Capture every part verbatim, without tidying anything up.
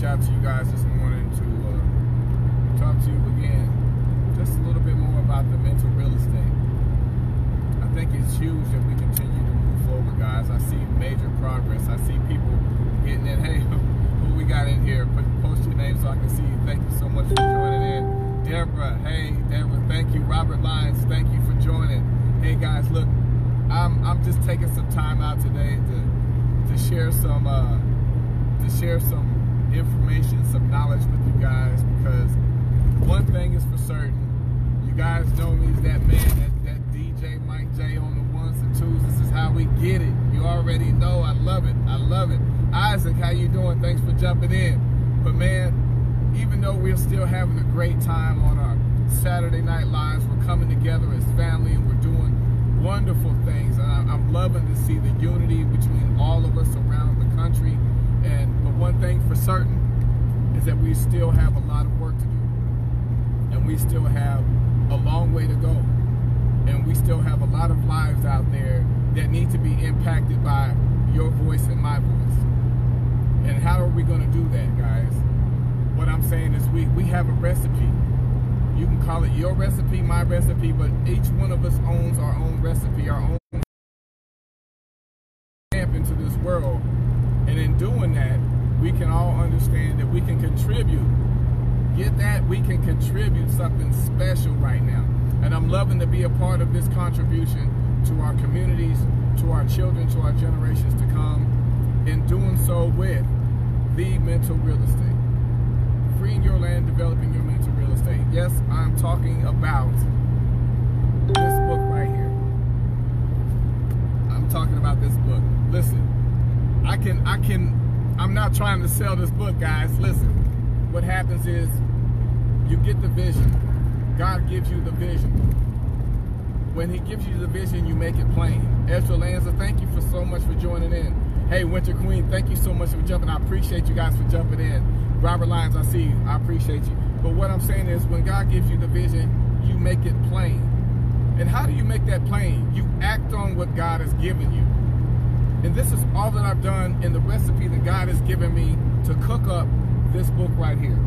reach out to you guys this morning to uh, talk to you again just a little bit more about the mental real estate. I think it's huge that we continue to move forward, guys. I see major progress. I see people getting in. Hey, who we got in here? Post your name so I can see you. Thank you so much for joining in. Deborah, hey, Deborah, thank you. Robert Lyons, thank you for joining. Hey, guys, look, I'm, I'm just taking some time out today to, to share some... Uh, to share some information, some knowledge with you guys, because one thing is for certain, you guys know me as that man, that, that D J Mike J on the ones and twos. This is how we get it. You already know. I love it. I love it. Isaac, how you doing? Thanks for jumping in. But man, even though we're still having a great time on our Saturday Night Lives, we're coming together as family and we're doing wonderful things. And I, I'm loving to see the unity between all of us around the country. And but one thing for certain is that we still have a lot of work to do, and we still have a long way to go, and we still have a lot of lives out there that need to be impacted by your voice and my voice. And how are we going to do that, guys? What I'm saying is we, we have a recipe. You can call it your recipe, my recipe, but each one of us owns our own recipe, our own camp into this world. And in doing that, we can all understand that we can contribute. Get that? We can contribute something special right now. And I'm loving to be a part of this contribution to our communities, to our children, to our generations to come. In doing so with the mental real estate. Freeing your land, developing your mental real estate. Yes, I'm talking about this book right here. I'm talking about this book. Listen. I can, I can, I'm not trying to sell this book, guys. Listen, what happens is you get the vision. God gives you the vision. When he gives you the vision, you make it plain. Ezra Lanza, thank you for so much for joining in. Hey, Winter Queen, thank you so much for jumping. I appreciate you guys for jumping in. Robert Lyons, I see you. I appreciate you. But what I'm saying is when God gives you the vision, you make it plain. And how do you make that plain? You act on what God has given you. And this is all that I've done in the recipe that God has given me to cook up this book right here.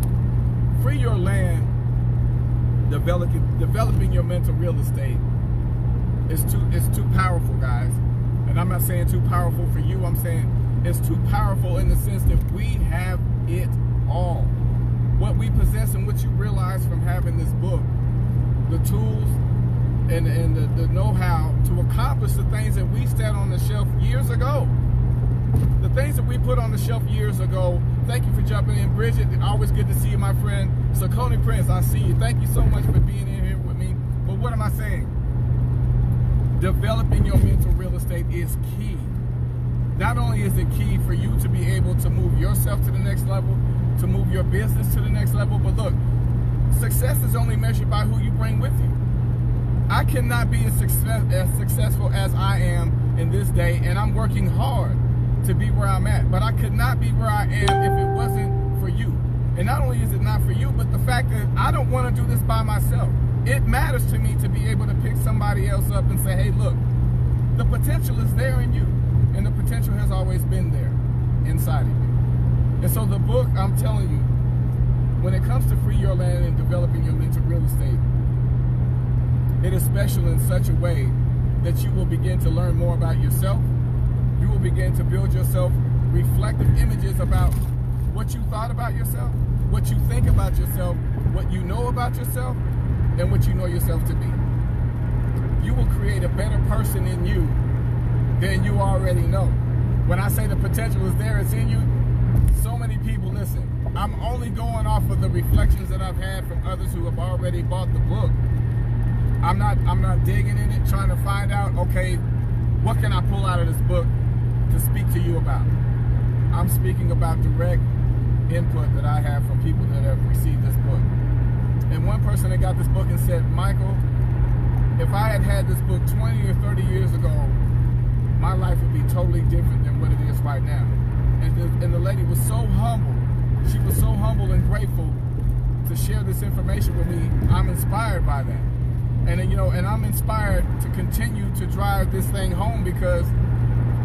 Free Your Land, developing, developing your mental real estate. It's too, it's too powerful, guys. And I'm not saying too powerful for you. I'm saying it's too powerful in the sense that we have it all. What we possess and what you realize from having this book, the tools, and, and the, the know-how to accomplish the things that we set on the shelf years ago. The things that we put on the shelf years ago. Thank you for jumping in. Bridget, always good to see you, my friend. So Coney Prince, I see you. Thank you so much for being in here with me. But what am I saying? Developing your mental real estate is key. Not only is it key for you to be able to move yourself to the next level, to move your business to the next level, but look, success is only measured by who you bring with you. I cannot be as, success, as successful as I am in this day, and I'm working hard to be where I'm at, but I could not be where I am if it wasn't for you. And not only is it not for you, but the fact that I don't want to do this by myself. It matters to me to be able to pick somebody else up and say, hey, look, the potential is there in you, and the potential has always been there inside of you. And so the book, I'm telling you, when it comes to Free Your Land and developing your mental real estate, it is special in such a way that you will begin to learn more about yourself. You will begin to build yourself reflective images about what you thought about yourself, what you think about yourself, what you know about yourself, and what you know yourself to be. You will create a better person in you than you already know. When I say the potential is there, it's in you. So many people, listen, I'm only going off of the reflections that I've had from others who have already bought the book. I'm not, I'm not digging in it, trying to find out, okay, what can I pull out of this book to speak to you about? I'm speaking about direct input that I have from people that have received this book. And one person that got this book and said, Michael, if I had had this book twenty or thirty years ago, my life would be totally different than what it is right now. And the, and the lady was so humble. She was so humble and grateful to share this information with me. I'm inspired by that. And, you know, and I'm inspired to continue to drive this thing home because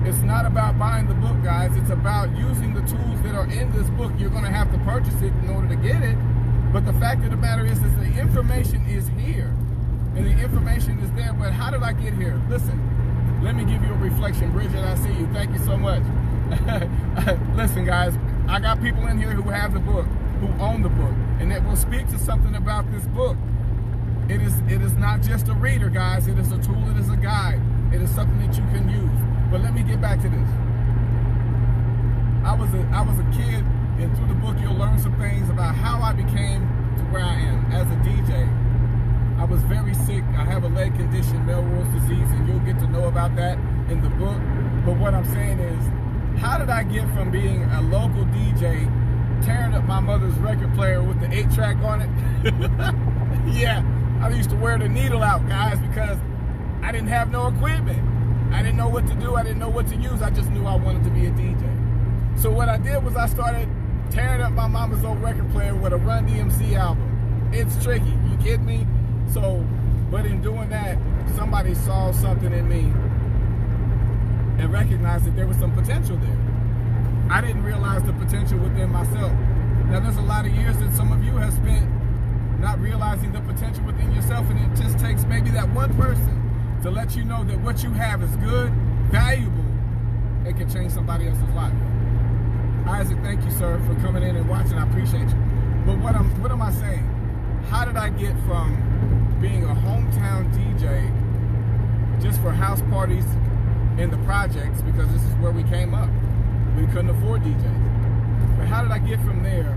It's not about buying the book, guys. It's about using the tools that are in this book. You're going to have to purchase it in order to get it. But the fact of the matter is, is the information is here. And the information is there. But how did I get here? Listen, let me give you a reflection. Bridget, I see you. Thank you so much. Listen, guys, I got people in here who have the book, who own the book, and that will speak to something about this book. It is, it is not just a reader, guys. It is a tool. It is a guide. It is something that you can use. But let me get back to this. I was a, I was a kid, and through the book you'll learn some things about how I became to where I am as a D J. I was very sick. I have a leg condition, Melrose disease, and you'll get to know about that in the book. But what I'm saying is, how did I get from being a local D J, tearing up my mother's record player with the eight track on it? Yeah, I used to wear the needle out, guys, because I didn't have no equipment. I didn't know what to do. I didn't know what to use. I just knew I wanted to be a D J. So what I did was I started tearing up my mama's old record player with a Run D M C album. It's tricky. You kidding me? So, but in doing that, somebody saw something in me and recognized that there was some potential there. I didn't realize the potential within myself. Now, there's a lot of years that some of you have spent not realizing the potential within yourself, and it just takes maybe that one person to let you know that what you have is good, valuable, and can change somebody else's life. Isaac, thank you, sir, for coming in and watching. I appreciate you. But what I'm, what am I saying? How did I get from being a hometown D J just for house parties in the projects, because this is where we came up. We couldn't afford D Js. But how did I get from there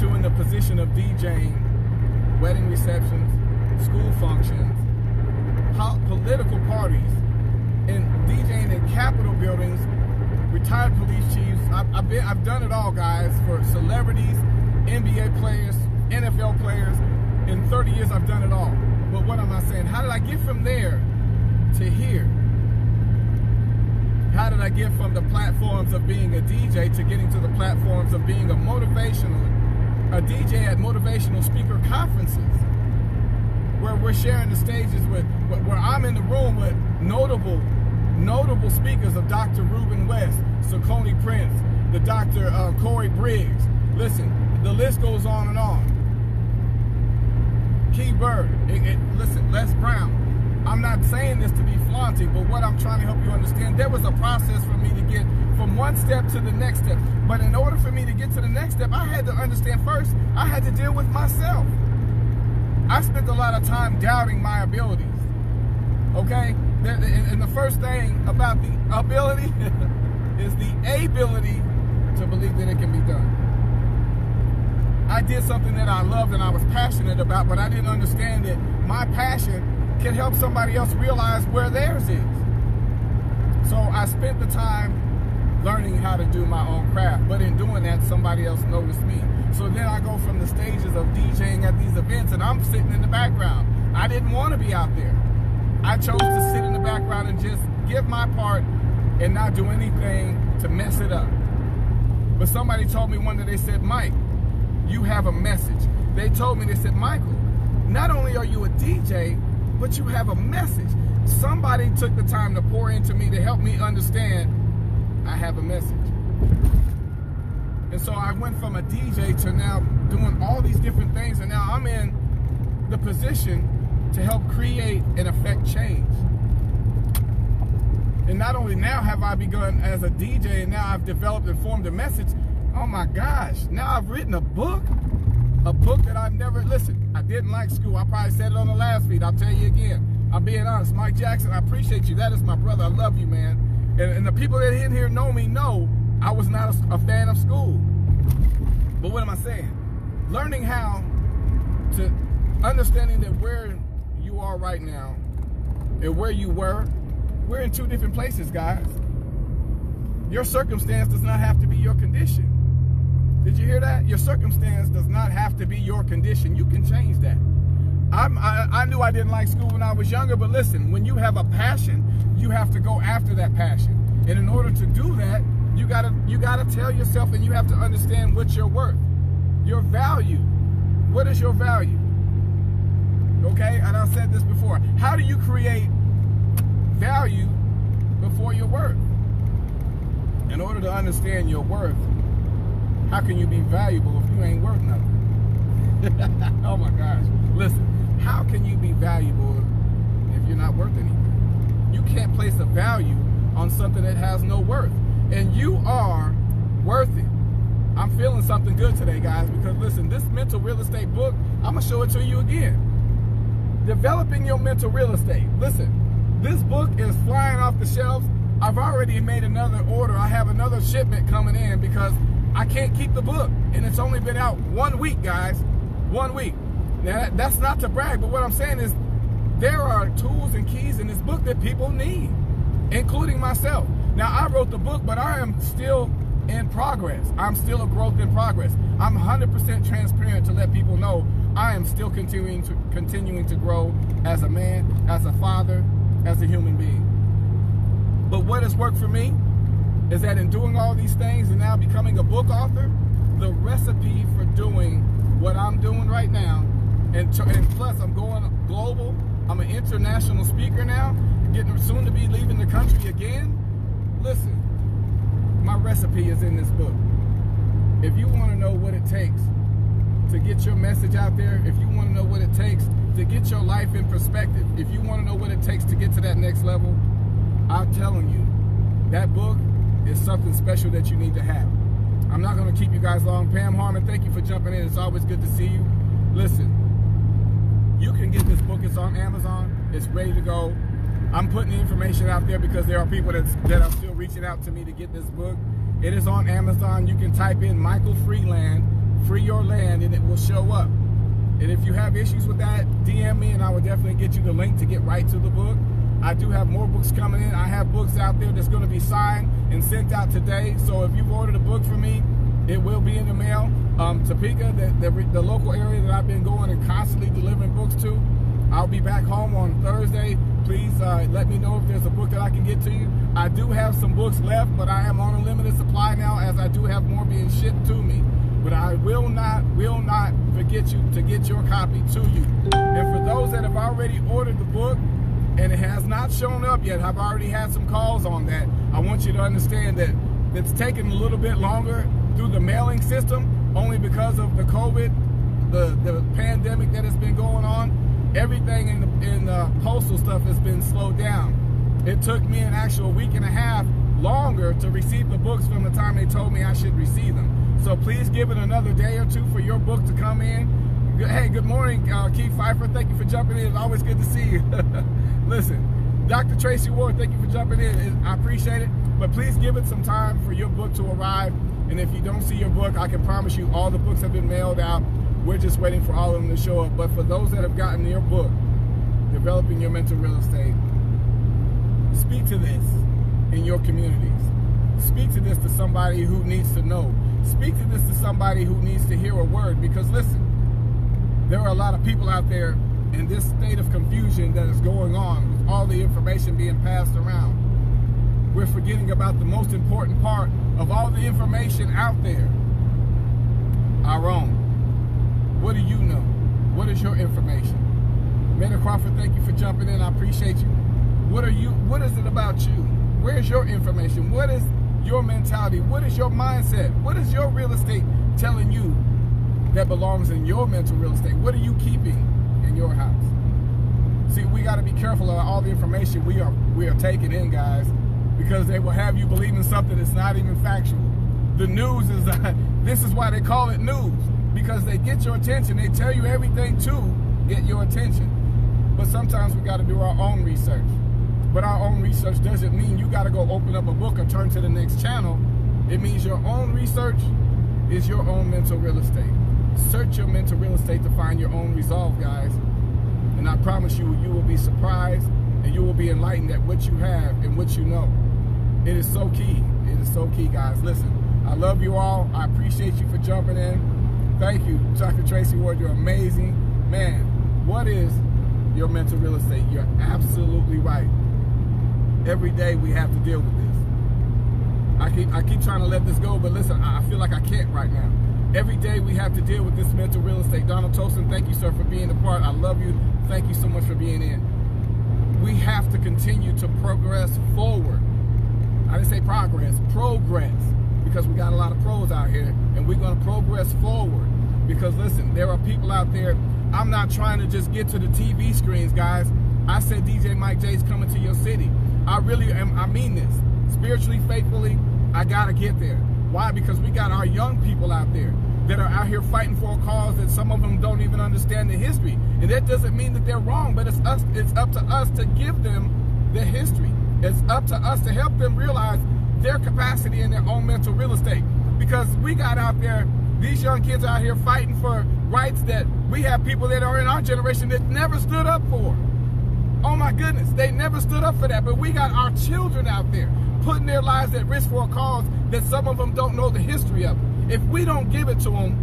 to in the position of DJing, wedding receptions, school functions, political parties, and DJing in Capitol buildings, retired police chiefs. I've, I've, been, I've done it all, guys, for celebrities, N B A players, N F L players. In thirty years, I've done it all. But what am I saying? How did I get from there to here? How did I get from the platforms of being a D J to getting to the platforms of being a motivational, a D J at motivational speaker conferences, where we're sharing the stages with, where I'm in the room with notable, notable speakers of Doctor Reuben West, Sir Coney Prince, the Doctor uh, Corey Briggs. Listen, the list goes on and on. Key Bird, it, it, listen, Les Brown. I'm not saying this to be flaunting, but what I'm trying to help you understand, there was a process for me to get from one step to the next step. But in order for me to get to the next step, I had to understand first, I had to deal with myself. I spent a lot of time doubting my abilities, okay? And the first thing about the ability is the ability to believe that it can be done. I did something that I loved and I was passionate about, but I didn't understand that my passion can help somebody else realize where theirs is. So I spent the time learning how to do my own craft, but in doing that, somebody else noticed me. So then I go from the stages of DJing at these events and I'm sitting in the background. I didn't want to be out there. I chose to sit in the background and just give my part and not do anything to mess it up. But somebody told me one day, they said, Mike, you have a message. They told me, they said, Michael, not only are you a D J, but you have a message. Somebody took the time to pour into me to help me understand I have a message. And so I went from a D J to now doing all these different things, and now I'm in the position to help create and affect change. And not only now have I begun as a D J, and now I've developed and formed a message. Oh my gosh, now I've written a book, a book that I've never, listen, I didn't like school. I probably said it on the last feed. I'll tell you again. I'm being honest. Mike Jackson, I appreciate you. That is my brother. I love you, man. And, and the people that in here know me know I was not a, a fan of school. But what am I saying? Learning how to, understanding that where you are right now and where you were, we're in two different places, guys. Your circumstance does not have to be your condition. Did you hear that? Your circumstance does not have to be your condition. You can change that. I'm, I, I knew I didn't like school when I was younger, but listen, when you have a passion, you have to go after that passion. And in order to do that, you gotta, you gotta tell yourself, and you have to understand what you're worth, your value. What is your value? Okay, and I said this before. How do you create value before your worth. In order to understand your worth, how can you be valuable if you ain't worth nothing? Oh my gosh. Listen, how can you be valuable if you're not worth anything? You can't place a value on something that has no worth. And you are worth it. I'm feeling something good today, guys, because listen, this mental real estate book, I'm going to show it to you again. Developing your mental real estate. Listen, this book is flying off the shelves. I've already made another order. I have another shipment coming in because I can't keep the book. And it's only been out one week, guys. One week. Now, that, that's not to brag, but what I'm saying is there are tools and keys in this book that people need, including myself. Now, I wrote the book, but I am still in progress. I'm still a growth in progress. I'm one hundred percent transparent to let people know I am still continuing to, continuing to grow as a man, as a father, as a human being. But what has worked for me is that in doing all these things and now becoming a book author, the recipe for doing what I'm doing right now, and, and plus I'm going global, I'm an international speaker now, getting soon to be leaving the country again. Listen, my recipe is in this book. If you want to know what it takes to get your message out there, if you want to know what it takes to get your life in perspective, if you want to know what it takes to get to that next level, I'm telling you, that book is something special that you need to have. I'm not going to keep you guys long. Pam Harmon, thank you for jumping in. It's always good to see you. Listen, you can get this book. It's on Amazon. It's ready to go. I'm putting the information out there because there are people that's, that are still reaching out to me to get this book. It is on Amazon. You can type in Michael Freeland, Free Your Land, and it will show up. And if you have issues with that, D M me, and I will definitely get you the link to get right to the book. I do have more books coming in. I have books out there that's going to be signed and sent out today. So if you've ordered a book from me, it will be in the mail. Um, Topeka, the, the, the local area that I've been going and constantly delivering books to, I'll be back home on Thursday. Please uh, let me know if there's a book that I can get to you. I do have some books left, but I am on a limited supply now as I do have more being shipped to me. But I will not, will not forget you to get your copy to you. And for those that have already ordered the book and it has not shown up yet, I've already had some calls on that. I want you to understand that it's taken a little bit longer through the mailing system only because of the COVID, the, the pandemic that has been going on. Everything in the, in the postal stuff has been slowed down. It took me an actual week and a half longer to receive the books from the time they told me I should receive them. So please give it another day or two for your book to come in. Hey, good morning, uh, Keith Pfeiffer. Thank you for jumping in. It's always good to see you. Listen, Doctor Tracy Ward, thank you for jumping in. I appreciate it. But please give it some time for your book to arrive. And if you don't see your book, I can promise you all the books have been mailed out. We're just waiting for all of them to show up. But for those that have gotten your book, Developing Your Mental Real Estate, speak to this in your communities. Speak to this to somebody who needs to know. Speak to this to somebody who needs to hear a word. Because listen, there are a lot of people out there in this state of confusion that is going on with all the information being passed around. We're forgetting about the most important part of all the information out there, our own. What do you know? What is your information? Meta Crawford, thank you for jumping in. I appreciate you. What are you? What is it about you? Where's your information? What is your mentality? What is your mindset? What is your real estate telling you that belongs in your mental real estate? What are you keeping in your house? See, we got to be careful of all the information we are we are taking in, guys, because they will have you believing something that's not even factual. The news is uh, this is why they call it news. Because they get your attention. They tell you everything to get your attention. But sometimes we got to do our own research. But our own research doesn't mean you got to go open up a book or turn to the next channel. It means your own research is your own mental real estate. Search your mental real estate to find your own resolve, guys. And I promise you, you will be surprised and you will be enlightened at what you have and what you know. It is so key. It is so key, guys. Listen, I love you all. I appreciate you for jumping in. Thank you, Doctor Tracy Ward. You're amazing. Man, what is your mental real estate? You're absolutely right. Every day we have to deal with this. I keep, I keep trying to let this go, but listen, I feel like I can't right now. Every day we have to deal with this mental real estate. Donald Tolson, thank you, sir, for being a part. I love you. Thank you so much for being in. We have to continue to progress forward. I didn't say progress, progress, because we got a lot of pros out here, and we're going to progress forward. Because listen, there are people out there. I'm not trying to just get to the T V screens, guys. I said D J Mike J's coming to your city. I really am. I mean this spiritually, faithfully. I gotta get there. Why? Because we got our young people out there that are out here fighting for a cause that some of them don't even understand the history. And that doesn't mean that they're wrong, but it's us. It's up to us to give them the history. It's up to us to help them realize their capacity and their own mental real estate. Because we got out there. These young kids out here fighting for rights that we have people that are in our generation that never stood up for. Oh my goodness, they never stood up for that. But we got our children out there putting their lives at risk for a cause that some of them don't know the history of. If we don't give it to them,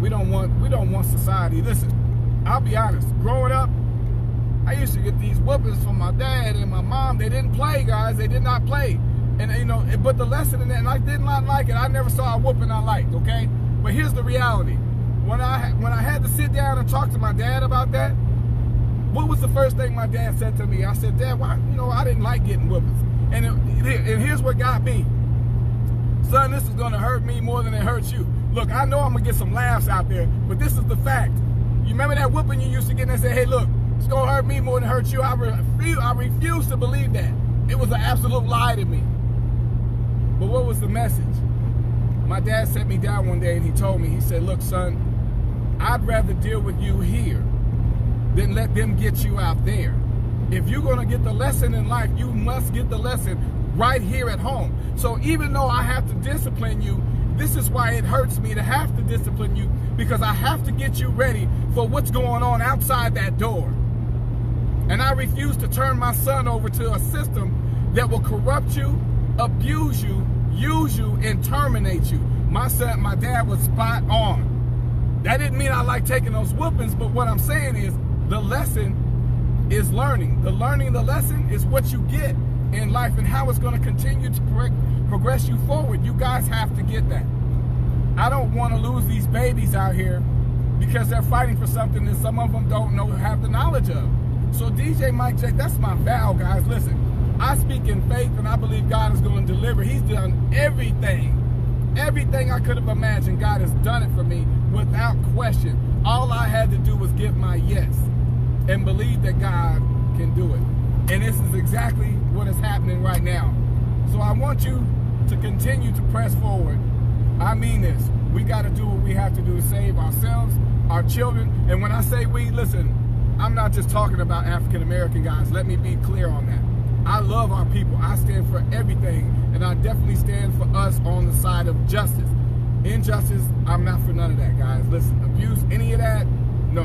we don't want, we don't want society. Listen, I'll be honest, growing up, I used to get these whoopings from my dad and my mom. They didn't play, guys, they did not play. And, you know, but the lesson in that, and I did not like it. I never saw a whooping I liked, okay? But here's the reality. When I, when I had to sit down and talk to my dad about that, what was the first thing my dad said to me? I said, Dad, why? You know, I didn't like getting whoopings. And, it, it, and here's what got me. Son, this is going to hurt me more than it hurts you. Look, I know I'm going to get some laughs out there, but this is the fact. You remember that whooping you used to get and say, hey, look, it's going to hurt me more than it hurts you. I, re I refuse to believe that. It was an absolute lie to me. But what was the message? My dad sat me down one day and he told me, he said, look, son, I'd rather deal with you here than let them get you out there. If you're going to get the lesson in life, you must get the lesson right here at home. So even though I have to discipline you, this is why it hurts me to have to discipline you, because I have to get you ready for what's going on outside that door. And I refuse to turn my son over to a system that will corrupt you, abuse you, use you, and terminate you. My son, my dad was spot on. That didn't mean I like taking those whoopings, but what I'm saying is the lesson is learning. The learning, the lesson is what you get in life and how it's going to continue to progress you forward. You guys have to get that. I don't want to lose these babies out here because they're fighting for something that some of them don't know, have the knowledge of. So D J Mike J, that's my vow, guys. Listen. I speak in faith and I believe God is going to deliver. He's done everything, everything I could have imagined. God has done it for me without question. All I had to do was give my yes and believe that God can do it. And this is exactly what is happening right now. So I want you to continue to press forward. I mean this. We got to do what we have to do to save ourselves, our children. And when I say we, listen, I'm not just talking about African American guys. Let me be clear on that. I love our people. I stand for everything, and I definitely stand for us on the side of justice. Injustice, I'm not for none of that, guys. Listen, abuse any of that? No.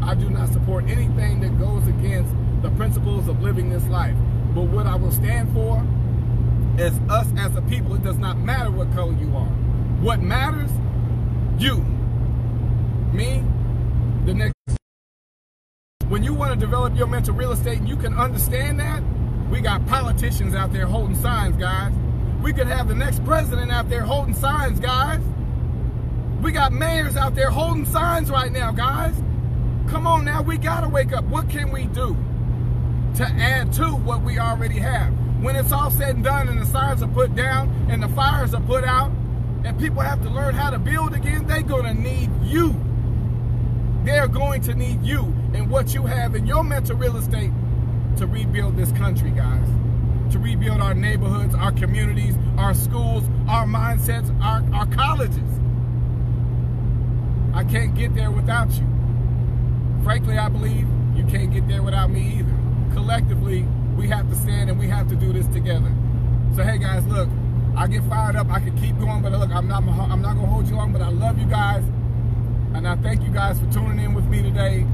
I do not support anything that goes against the principles of living this life. But what I will stand for is us as a people. It does not matter what color you are. What matters? You. Me. The next. When you want to develop your mental real estate and you can understand that, we got politicians out there holding signs, guys. We could have the next president out there holding signs, guys. We got mayors out there holding signs right now, guys. Come on now, we got to wake up. What can we do to add to what we already have? When it's all said and done and the signs are put down and the fires are put out and people have to learn how to build again, they're going to need you. They're going to need you and what you have in your mental real estate to rebuild this country, guys, to rebuild our neighborhoods, our communities, our schools, our mindsets, our, our colleges. I can't get there without you. Frankly, I believe you can't get there without me either. Collectively, we have to stand and we have to do this together. So, hey, guys, look, I get fired up. I can keep going, but look, I'm not, I'm not going to hold you long, but I love you guys, and I thank you guys for tuning in with me today.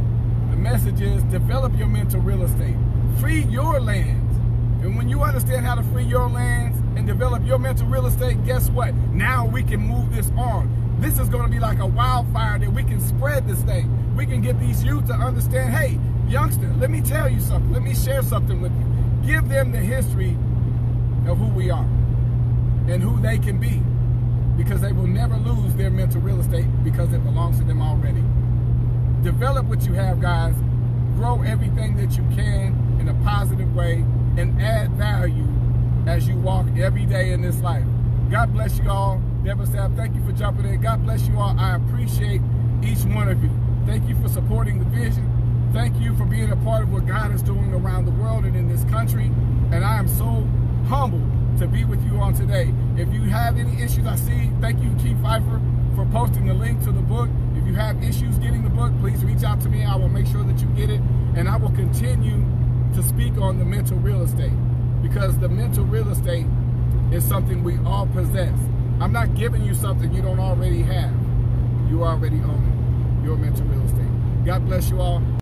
The message is develop your mental real estate. Free your lands. And when you understand how to free your lands and develop your mental real estate, guess what? Now we can move this on. This is going to be like a wildfire that we can spread this thing. We can get these youth to understand, hey, youngster, let me tell you something. Let me share something with you. Give them the history of who we are and who they can be, because they will never lose their mental real estate because it belongs to them already. Develop what you have, guys. Grow everything that you can in a positive way and add value as you walk every day in this life. God bless you all. Deborah Sapp, thank you for jumping in. God bless you all. I appreciate each one of you. Thank you for supporting the vision. Thank you for being a part of what God is doing around the world and in this country. And I am so humbled to be with you on today. If you have any issues, I see, thank you, Keith Pfeiffer, for posting the link to the book. If you have issues getting the book, please reach out to me. I will make sure that you get it. And I will continue to speak on the mental real estate, because the mental real estate is something we all possess. I'm not giving you something you don't already have. You already own it, your mental real estate. God bless you all.